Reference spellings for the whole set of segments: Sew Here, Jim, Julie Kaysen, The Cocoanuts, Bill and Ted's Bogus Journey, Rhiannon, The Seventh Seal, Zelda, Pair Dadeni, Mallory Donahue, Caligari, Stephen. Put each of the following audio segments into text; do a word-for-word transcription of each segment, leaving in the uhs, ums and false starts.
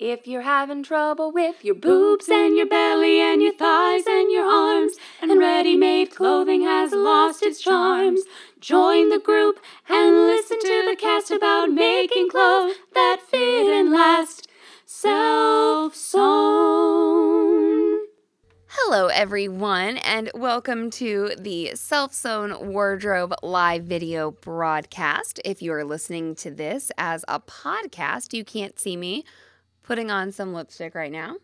If you're having trouble with your boobs and your belly and your thighs and your arms, and ready-made clothing has lost its charms, join the group and listen to the cast about making clothes that fit and last. Self Sewn. Hello, everyone, and welcome to the Self Sewn Wardrobe live video broadcast. If you are listening to this as a podcast, you can't see me putting on some lipstick right now.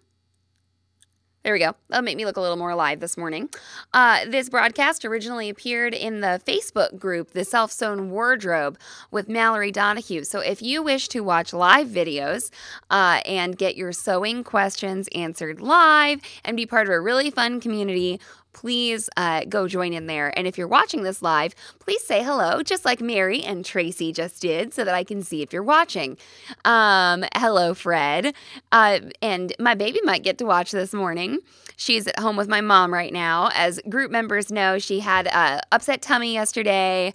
There we go. That'll make me look a little more alive this morning. Uh, this broadcast originally appeared in the Facebook group, The Self Sewn Wardrobe, with Mallory Donahue. So if you wish to watch live videos uh, and get your sewing questions answered live and be part of a really fun community, please uh, go join in there. And if you're watching this live, please say hello, just like Mary and Tracy just did, so that I can see if you're watching. Um, hello, Fred. Uh, and my baby might get to watch this morning. She's at home with my mom right now. As group members know, she had an upset tummy yesterday,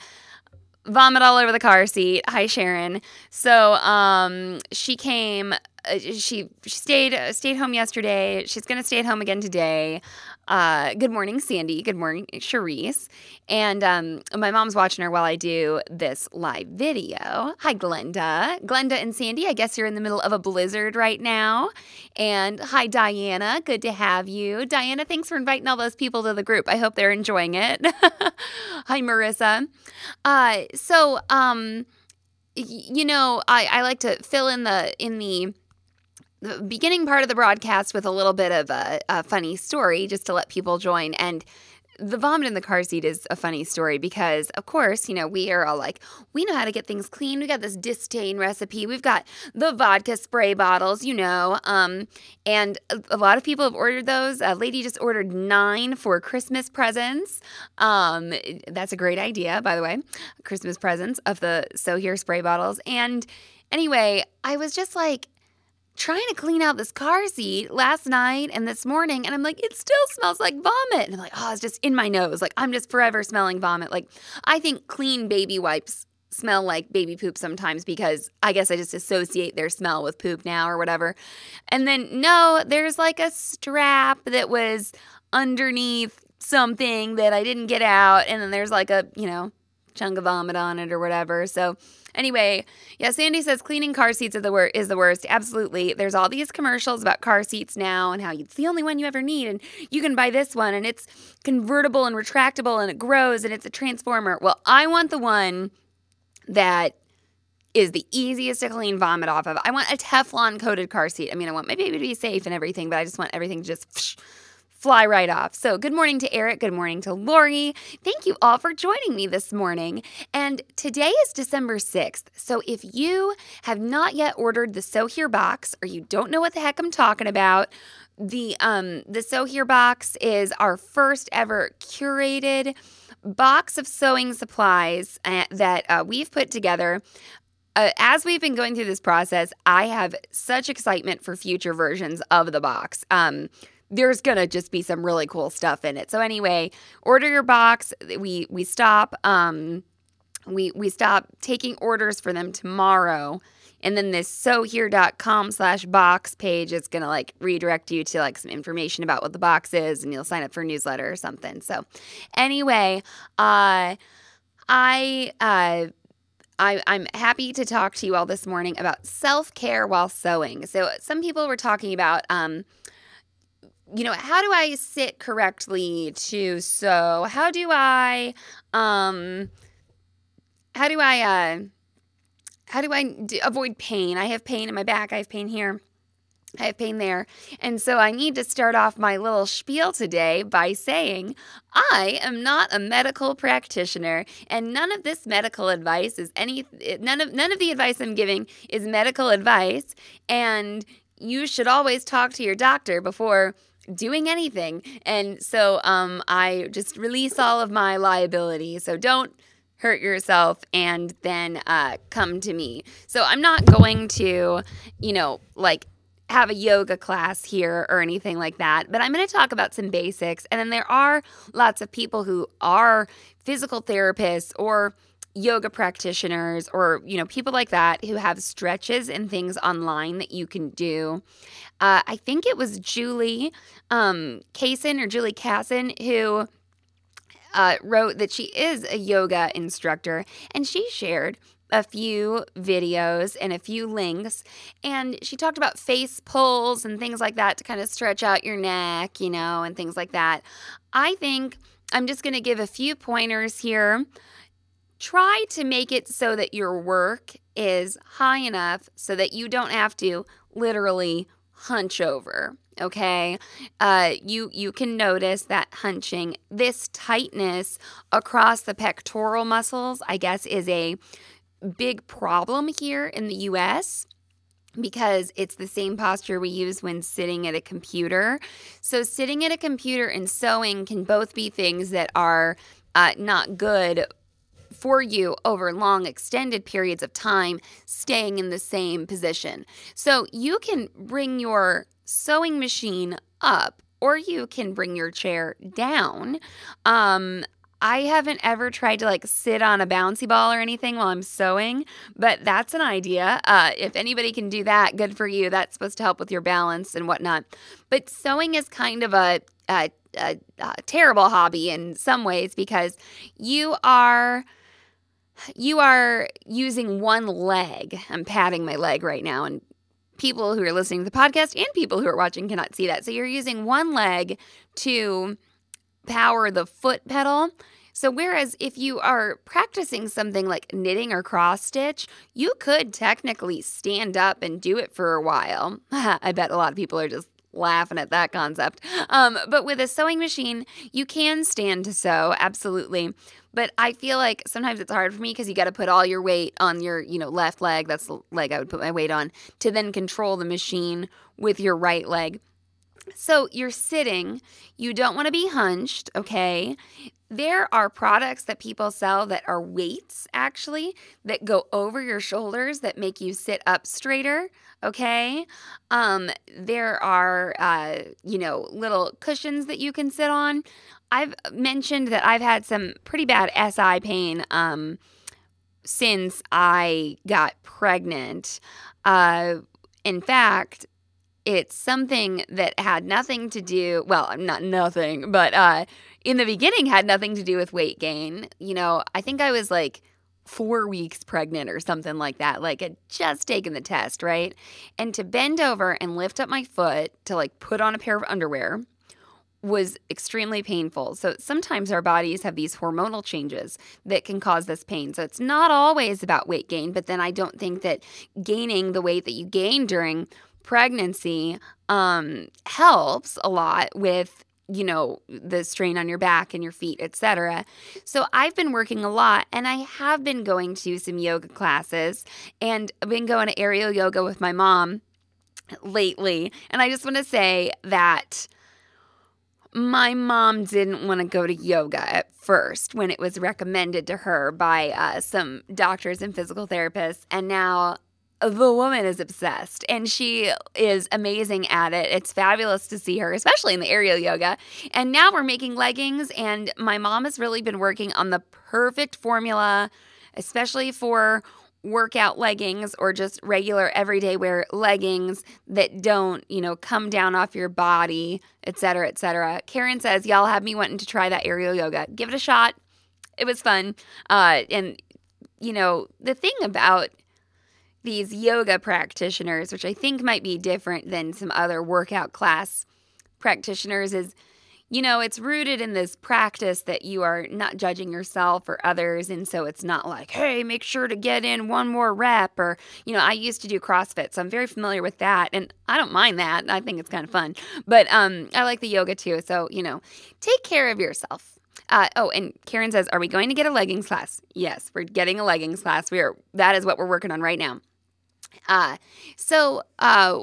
vomit all over the car seat. Hi, Sharon. So um, she came... Uh, she, she stayed uh, stayed home yesterday. She's going to stay at home again today. Uh, good morning, Sandy. Good morning, Charisse. And um, my mom's watching her while I do this live video. Hi, Glenda. Glenda and Sandy, I guess you're in the middle of a blizzard right now. And hi, Diana. Good to have you. Diana, thanks for inviting all those people to the group. I hope they're enjoying it. Hi, Marissa. Uh, so, um, y- you know, I, I like to fill in the in the... the beginning part of the broadcast with a little bit of a, a funny story just to let people join. And the vomit in the car seat is a funny story because, of course, you know, we are all like, we know how to get things clean. We got this disdain recipe. We've got the vodka spray bottles, you know. Um, and a, a lot of people have ordered those. A lady just ordered nine for Christmas presents. Um, that's a great idea, by the way, Christmas presents of the Sew Here spray bottles. And anyway, I was just like, trying to clean out this car seat last night and this morning, and I'm like, it still smells like vomit. And I'm like, oh, it's just in my nose. Like, I'm just forever smelling vomit. Like, I think clean baby wipes smell like baby poop sometimes because I guess I just associate their smell with poop now or whatever. And then, no, there's like a strap that was underneath something that I didn't get out, and then there's like a, you know, chunk of vomit on it or whatever. So anyway, yeah, Sandy says cleaning car seats are the wor- is the worst. Absolutely. There's all these commercials about car seats now and how it's the only one you ever need, and you can buy this one, and it's convertible and retractable, and it grows, and it's a transformer. Well, I want the one that is the easiest to clean vomit off of. I want a Teflon-coated car seat. I mean, I want my baby to be safe and everything, but I just want everything to just... Psh- fly right off. So good morning to Eric. Good morning to Lori. Thank you all for joining me this morning. And today is December sixth. So if you have not yet ordered the Sew Here box, or you don't know what the heck I'm talking about, the um the Sew Here box is our first ever curated box of sewing supplies that uh, we've put together. Uh, as we've been going through this process, I have such excitement for future versions of the box. Um, There's going to just be some really cool stuff in it. So anyway, order your box. We we stop um we we stop taking orders for them tomorrow. And then this sewhere.com slash box page is going to like redirect you to like some information about what the box is, and you'll sign up for a newsletter or something. So anyway, uh I uh I, I'm happy to talk to you all this morning about self-care while sewing. So some people were talking about um you know, how do I sit correctly to sew? How do I, um, how do I, uh, how do I d- avoid pain? I have pain in my back. I have pain here. I have pain there. And so I need to start off my little spiel today by saying I am not a medical practitioner, and none of this medical advice is any, none of, none of the advice I'm giving is medical advice. And you should always talk to your doctor before doing anything. And so um, I just release all of my liability. So don't hurt yourself and then uh, come to me. So I'm not going to, you know, like have a yoga class here or anything like that, but I'm going to talk about some basics. And then there are lots of people who are physical therapists or yoga practitioners or, you know, people like that who have stretches and things online that you can do. Uh, I think it was Julie um, Kaysen or Julie Kaysen who uh, wrote that she is a yoga instructor, and she shared a few videos and a few links, and she talked about face pulls and things like that to kind of stretch out your neck, you know, and things like that. I think I'm just going to give a few pointers here. Try to make it so that your work is high enough so that you don't have to literally hunch over, okay? Uh, you, you can notice that hunching. This tightness across the pectoral muscles, I guess, is a big problem here in the U S because it's the same posture we use when sitting at a computer. So sitting at a computer and sewing can both be things that are uh, not good for you over long extended periods of time staying in the same position. So you can bring your sewing machine up or you can bring your chair down. Um, I haven't ever tried to like sit on a bouncy ball or anything while I'm sewing, but that's an idea. Uh, if anybody can do that, good for you. That's supposed to help with your balance and whatnot. But sewing is kind of a, a, a, a terrible hobby in some ways because you are you are using one leg. I'm patting my leg right now, and people who are listening to the podcast and people who are watching cannot see that. So you're using one leg to power the foot pedal. So whereas if you are practicing something like knitting or cross stitch, you could technically stand up and do it for a while. I bet a lot of people are just laughing at that concept. Um, but with a sewing machine, you can stand to sew, absolutely. But I feel like sometimes it's hard for me because you got to put all your weight on your, you know, left leg. That's the leg I would put my weight on to then control the machine with your right leg. So you're sitting, you don't want to be hunched, okay? There are products that people sell that are weights, actually, that go over your shoulders that make you sit up straighter, okay? Um, there are, uh, you know, little cushions that you can sit on. I've mentioned that I've had some pretty bad S I pain um, since I got pregnant. Uh, in fact, it's something that had nothing to do, well, not nothing, but uh, in the beginning had nothing to do with weight gain. You know, I think I was like four weeks pregnant or something like that. Like I'd just taken the test, right? And to bend over and lift up my foot to like put on a pair of underwear was extremely painful. So sometimes our bodies have these hormonal changes that can cause this pain. So it's not always about weight gain, but then I don't think that gaining the weight that you gain during pregnancy um, helps a lot with, you know, the strain on your back and your feet, et cetera. So I've been working a lot, and I have been going to some yoga classes, and I've been going to aerial yoga with my mom lately. And I just want to say that my mom didn't want to go to yoga at first when it was recommended to her by uh, some doctors and physical therapists, and now the woman is obsessed, and she is amazing at it. It's fabulous to see her, especially in the aerial yoga. And now we're making leggings, and my mom has really been working on the perfect formula, especially for workout leggings or just regular everyday wear leggings that don't, you know, come down off your body, et cetera, et cetera. Karen says, y'all have me wanting to try that aerial yoga. Give it a shot. It was fun. Uh, and, you know, the thing about these yoga practitioners, which I think might be different than some other workout class practitioners, is, you know, it's rooted in this practice that you are not judging yourself or others. And so it's not like, hey, make sure to get in one more rep. Or, you know, I used to do CrossFit, so I'm very familiar with that. And I don't mind that. I think it's kind of fun. But um, I like the yoga too. So, you know, take care of yourself. Uh, oh, and Karen says, are we going to get a leggings class? Yes, we're getting a leggings class. We are. That is what we're working on right now. Uh, so uh,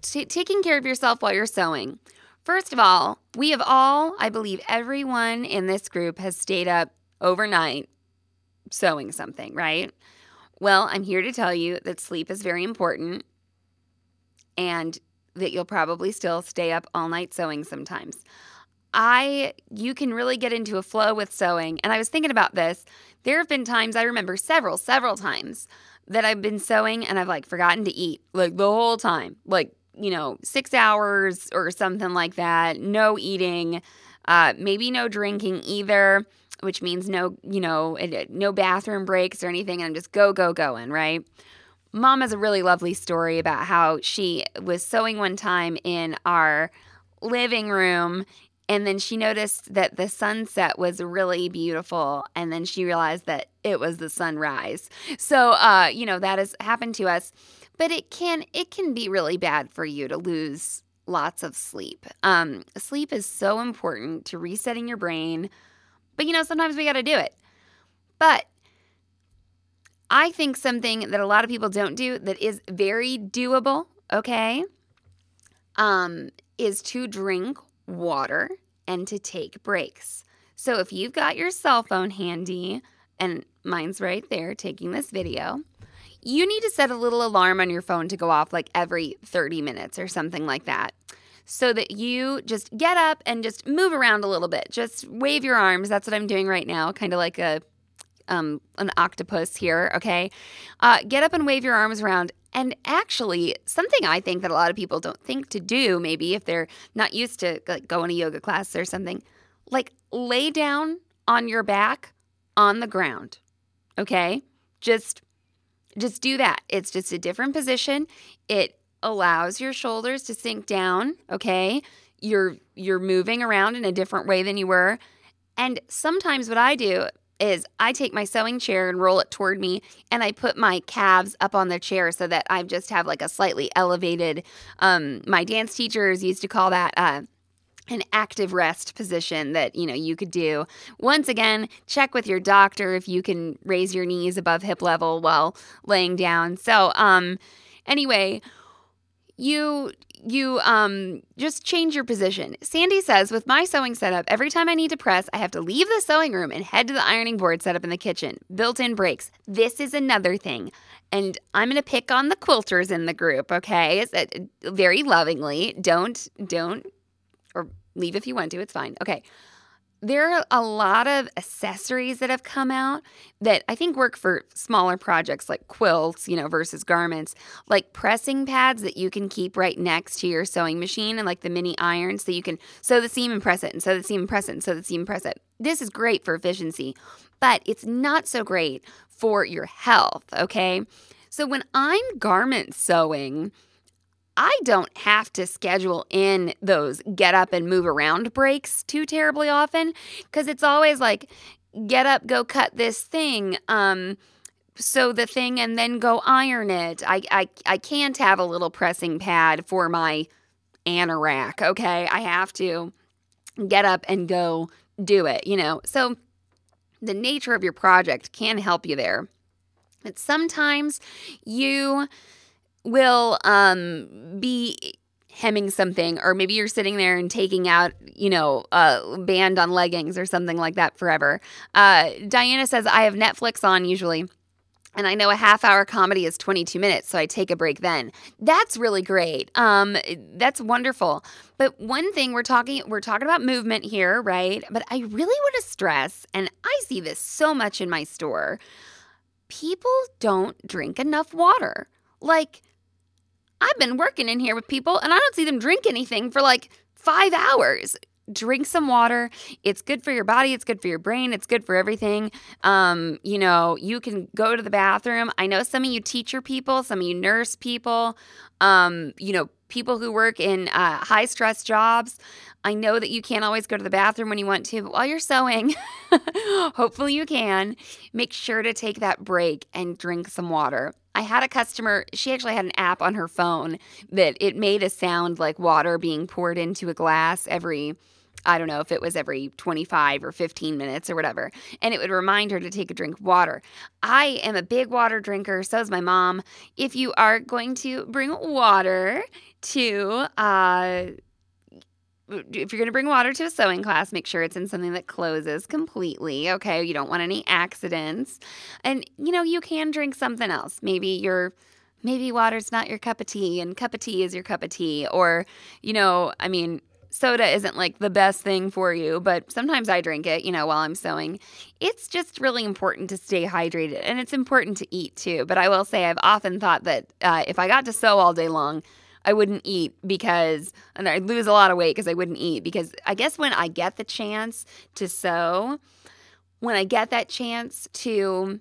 t- taking care of yourself while you're sewing. First of all, we have all, I believe everyone in this group has stayed up overnight sewing something, right? Well, I'm here to tell you that sleep is very important and that you'll probably still stay up all night sewing sometimes. I, you can really get into a flow with sewing. And I was thinking about this. There have been times, I remember several, several times that I've been sewing and I've like forgotten to eat like the whole time, like, you know, six hours or something like that. No eating, uh, maybe no drinking either, which means no, you know, no bathroom breaks or anything. And I'm just go, go, going, right? Mom has a really lovely story about how she was sewing one time in our living room, and then she noticed that the sunset was really beautiful, and then she realized that it was the sunrise. So, uh, you know, that has happened to us. But it can it can be really bad for you to lose lots of sleep. Um, sleep is so important to resetting your brain. But, you know, sometimes we got to do it. But I think something that a lot of people don't do that is very doable, okay, um, is to drink water and to take breaks. So if you've got your cell phone handy, and mine's right there taking this video, you need to set a little alarm on your phone to go off like every thirty minutes or something like that, so that you just get up and just move around a little bit. Just wave your arms. That's what I'm doing right now, kind of like a Um, an octopus here, okay? Uh, get up and wave your arms around. And actually, something I think that a lot of people don't think to do, maybe if they're not used to like going to yoga class or something, like lay down on your back on the ground, okay? Just, just do that. It's just a different position. It allows your shoulders to sink down, okay? You're you're moving around in a different way than you were. And sometimes what I do is I take my sewing chair and roll it toward me, and I put my calves up on the chair so that I just have like a slightly elevated, um, my dance teachers used to call that uh, an active rest position that, you know, you could do. Once again, check with your doctor if you can raise your knees above hip level while laying down. So um, anyway, you you um just change your position. Sandy says, with my sewing setup, every time I need to press, I have to leave the sewing room and head to the ironing board set up in the kitchen. Built-in breaks. This is another thing. And I'm going to pick on the quilters in the group, okay? Very lovingly. Don't, don't, or leave if you want to. It's fine. Okay. There are a lot of accessories that have come out that I think work for smaller projects like quilts, you know, versus garments, like pressing pads that you can keep right next to your sewing machine and like the mini irons so you can sew the seam and press it and sew the seam and press it and sew the seam and press it. This is great for efficiency, but it's not so great for your health, okay? So when I'm garment sewing, I don't have to schedule in those get up and move around breaks too terribly often, because it's always like get up, go cut this thing, um, sew the thing, and then go iron it. I, I, I can't have a little pressing pad for my anorak, okay? I have to get up and go do it, you know? So the nature of your project can help you there. But sometimes you will um, be hemming something, or maybe you're sitting there and taking out, you know, a band on leggings or something like that forever. Uh, Diana says, I have Netflix on usually, and I know a half-hour comedy is twenty-two minutes, so I take a break then. That's really great. Um, that's wonderful. But one thing we're talking we're talking about movement here, right? But I really want to stress, and I see this so much in my store, people don't drink enough water. Like, I've been working in here with people, and I don't see them drink anything for like five hours. Drink some water. It's good for your body. It's good for your brain. It's good for everything. Um, you know, you can go to the bathroom. I know some of you teacher people, some of you nurse people, um, you know, people who work in uh, high-stress jobs. I know that you can't always go to the bathroom when you want to, but while you're sewing, hopefully you can. Make sure to take that break and drink some water. I had a customer, she actually had an app on her phone that it made a sound like water being poured into a glass every, I don't know if it was every twenty-five or fifteen minutes or whatever, and it would remind her to take a drink of water. I am a big water drinker, so is my mom. If you are going to bring water to, uh, if you're going to bring water to a sewing class, make sure it's in something that closes completely, okay? You don't want any accidents. And, you know, you can drink something else. Maybe your maybe water's not your cup of tea, and cup of tea is your cup of tea. Or, you know, I mean, soda isn't like the best thing for you, but sometimes I drink it, you know, while I'm sewing. It's just really important to stay hydrated, and it's important to eat too. But I will say I've often thought that uh, if I got to sew all day long, I wouldn't eat because – and I'd lose a lot of weight because I wouldn't eat because I guess when I get the chance to sew, when I get that chance to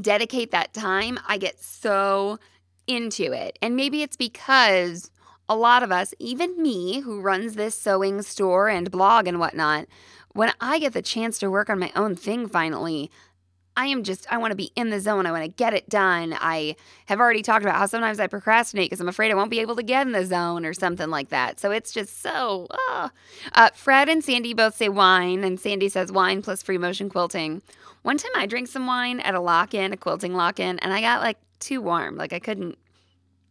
dedicate that time, I get so into it. And maybe it's because a lot of us, even me who runs this sewing store and blog and whatnot, when I get the chance to work on my own thing finally – I am just, I want to be in the zone. I want to get it done. I have already talked about how sometimes I procrastinate because I'm afraid I won't be able to get in the zone or something like that. So it's just so, oh. Uh, Fred and Sandy both say wine, and Sandy says wine plus free motion quilting. One time I drank some wine at a lock-in, a quilting lock-in, and I got like too warm. Like I couldn't,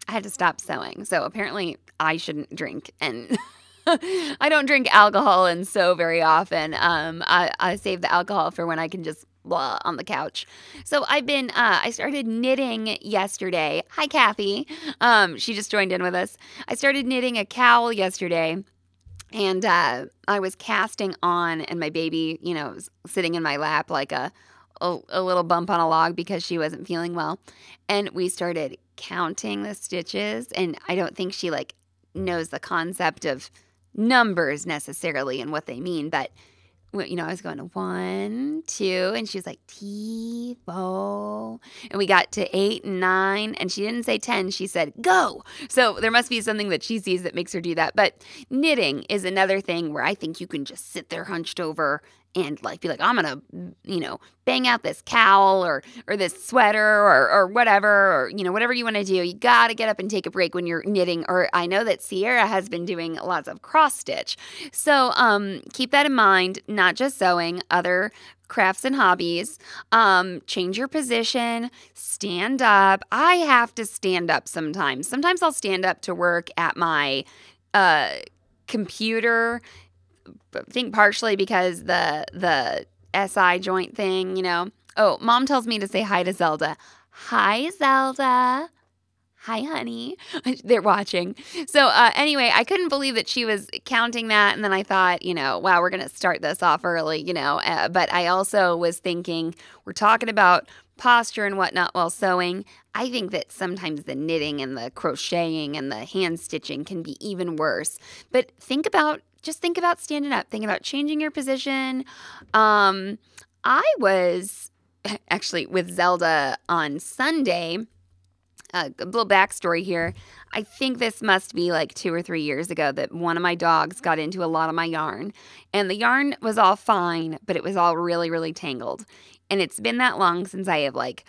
I had to stop sewing. So apparently I shouldn't drink, and I don't drink alcohol and sew very often. Um, I, I save the alcohol for when I can just blah, on the couch. So I've been, uh, I started knitting yesterday. Hi, Kathy. Um, she just joined in with us. I started knitting a cowl yesterday, and uh, I was casting on, and my baby, you know, was sitting in my lap like a, a, a little bump on a log because she wasn't feeling well. And we started counting the stitches, and I don't think she like knows the concept of numbers necessarily and what they mean, but you know, I was going to one, two, and she was like, T-bo. And we got to eight and nine, and she didn't say ten. She said, go. So there must be something that she sees that makes her do that. But knitting is another thing where I think you can just sit there hunched over and, like, be like, I'm going to, you know, bang out this cowl or or this sweater or, or whatever, or, you know, whatever you want to do. You got to get up and take a break when you're knitting. Or I know that Sierra has been doing lots of cross-stitch. So um, keep that in mind, not just sewing, other crafts and hobbies. Um, change your position, stand up. I have to stand up sometimes. Sometimes I'll stand up to work at my uh, computer. I think partially because the the S I joint thing, you know. Oh, Mom tells me to say hi to Zelda. Hi, Zelda. Hi, honey. They're watching. So uh, anyway, I couldn't believe that she was counting that. And then I thought, you know, wow, we're going to start this off early, you know. Uh, but I also was thinking, we're talking about posture and whatnot while sewing. I think that sometimes the knitting and the crocheting and the hand stitching can be even worse. But think about Just think about standing up. Think about changing your position. Um, I was actually with Zelda on Sunday. Uh, a little backstory here. I think this must be like two or three years ago that one of my dogs got into a lot of my yarn. And the yarn was all fine, but it was all really, really tangled. And it's been that long since I have like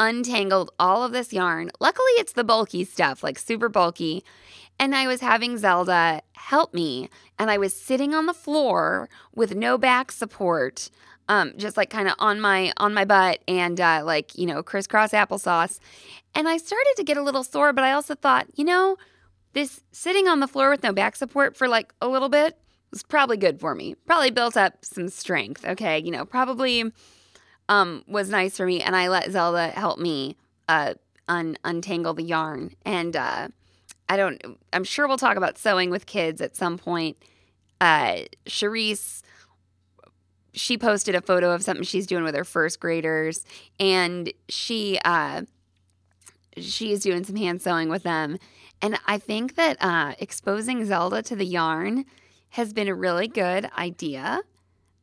untangled all of this yarn. Luckily, it's the bulky stuff, like super bulky. And I was having Zelda help me, and I was sitting on the floor with no back support, um, just like kind of on my on my butt and uh, like, you know, crisscross applesauce. And I started to get a little sore, but I also thought, you know, this sitting on the floor with no back support for like a little bit was probably good for me. Probably built up some strength, okay? You know, probably um, was nice for me, and I let Zelda help me uh, un- untangle the yarn and uh I don't, I'm sure we'll talk about sewing with kids at some point. Uh, Charisse, she posted a photo of something she's doing with her first graders, and she, uh, she is doing some hand sewing with them. And I think that uh, exposing Zelda to the yarn has been a really good idea,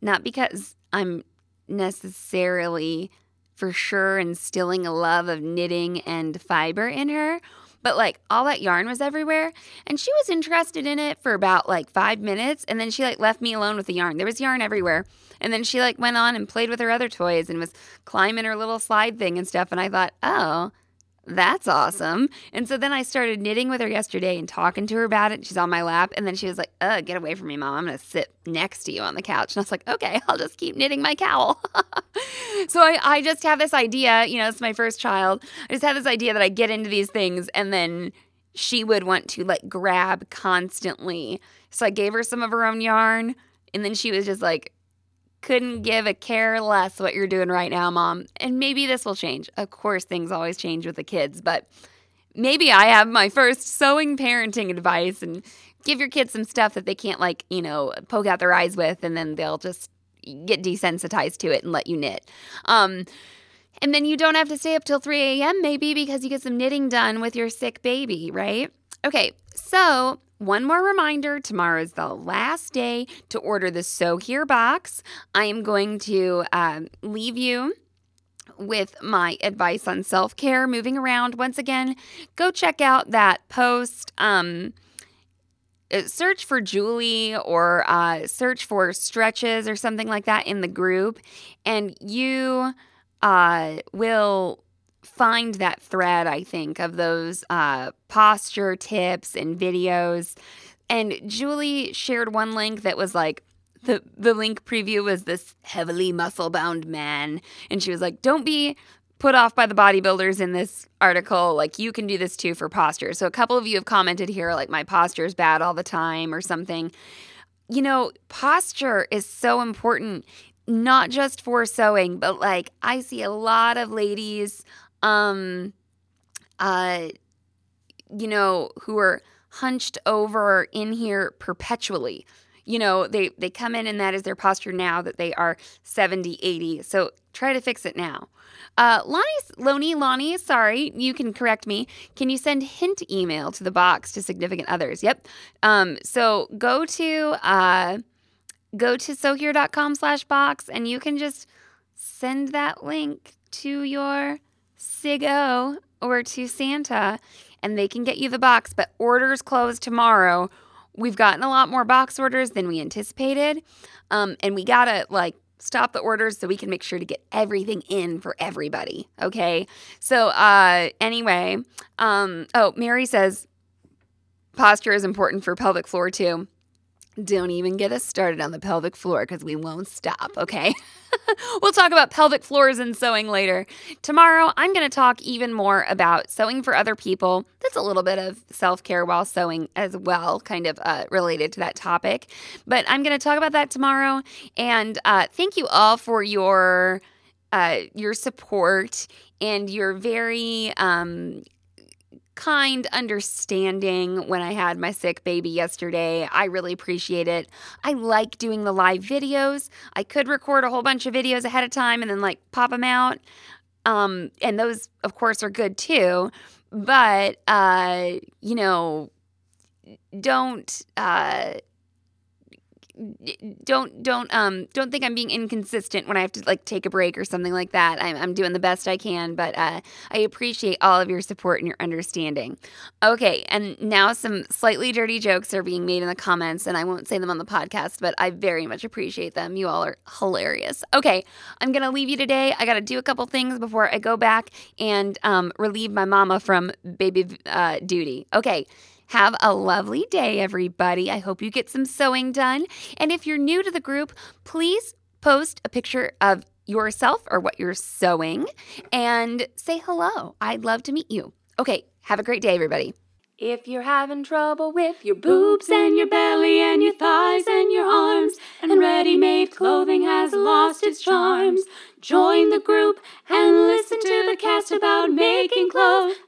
not because I'm necessarily for sure instilling a love of knitting and fiber in her, but, like, all that yarn was everywhere, and she was interested in it for about, like, five minutes, and then she, like, left me alone with the yarn. There was yarn everywhere, and then she, like, went on and played with her other toys and was climbing her little slide thing and stuff, and I thought, oh, that's awesome. And so then I started knitting with her yesterday and talking to her about it. She's on my lap, and then she was like, oh, get away from me, Mom. I'm going to sit next to you on the couch. And I was like, okay, I'll just keep knitting my cowl. So I, I just have this idea, you know, it's my first child. I just have this idea that I get into these things and then she would want to like grab constantly. So I gave her some of her own yarn, and then she was just like, couldn't give a care less what you're doing right now, Mom. And maybe this will change. Of course, things always change with the kids, but maybe I have my first sewing parenting advice and give your kids some stuff that they can't, like, you know, poke out their eyes with, and then they'll just get desensitized to it and let you knit. Um, and then you don't have to stay up till three a.m. maybe because you get some knitting done with your sick baby, right? Okay, so one more reminder, tomorrow is the last day to order the Sew Here box. I am going to um, leave you with my advice on self-care moving around. Once again, go check out that post. Um, search for Julie or uh, search for stretches or something like that in the group, and you uh, will find that thread, I think, of those uh, posture tips and videos. And Julie shared one link that was like, The the link preview was this heavily muscle-bound man. And she was like, don't be put off by the bodybuilders in this article. Like, you can do this too for posture. So a couple of you have commented here, like, my posture is bad all the time or something. You know, posture is so important, not just for sewing, but, like, I see a lot of ladies, um, uh, you know, who are hunched over in here perpetually. You know, they, they come in and that is their posture now that they are seventy, eighty. So try to fix it now. Uh, Lonnie's, Lonnie, Lonnie, sorry, you can correct me. Can you send hint email to the box to significant others? Yep. Um, so go to uh, go to sewhere.com slash box and you can just send that link to your Sigo or to Santa and they can get you the box. But orders close tomorrow. We've gotten a lot more box orders than we anticipated, um, and we got to, like, stop the orders so we can make sure to get everything in for everybody, okay? So uh, anyway, um, oh, Mary says posture is important for pelvic floor too. Don't even get us started on the pelvic floor because we won't stop, okay? We'll talk about pelvic floors and sewing later. Tomorrow, I'm going to talk even more about sewing for other people. That's a little bit of self-care while sewing as well, kind of uh, related to that topic. But I'm going to talk about that tomorrow. And uh, thank you all for your uh, your support and your very um kind understanding when I had my sick baby yesterday. I really appreciate it. I like doing the live videos. I could record a whole bunch of videos ahead of time and then, like, pop them out. Um, and those, of course, are good too. But, uh, you know, don't... Uh, Don't don't um don't think I'm being inconsistent when I have to, like, take a break or something like that. I'm I'm doing the best I can, but uh, I appreciate all of your support and your understanding. Okay, and now some slightly dirty jokes are being made in the comments, and I won't say them on the podcast, but I very much appreciate them. You all are hilarious. Okay, I'm gonna leave you today. I gotta do a couple things before I go back and um relieve my mama from baby uh, duty. Okay. Have a lovely day, everybody. I hope you get some sewing done. And if you're new to the group, please post a picture of yourself or what you're sewing and say hello. I'd love to meet you. Okay, have a great day, everybody. If you're having trouble with your boobs and your belly and your thighs and your arms, and ready-made clothing has lost its charms, join the group and listen to the cast about making clothes.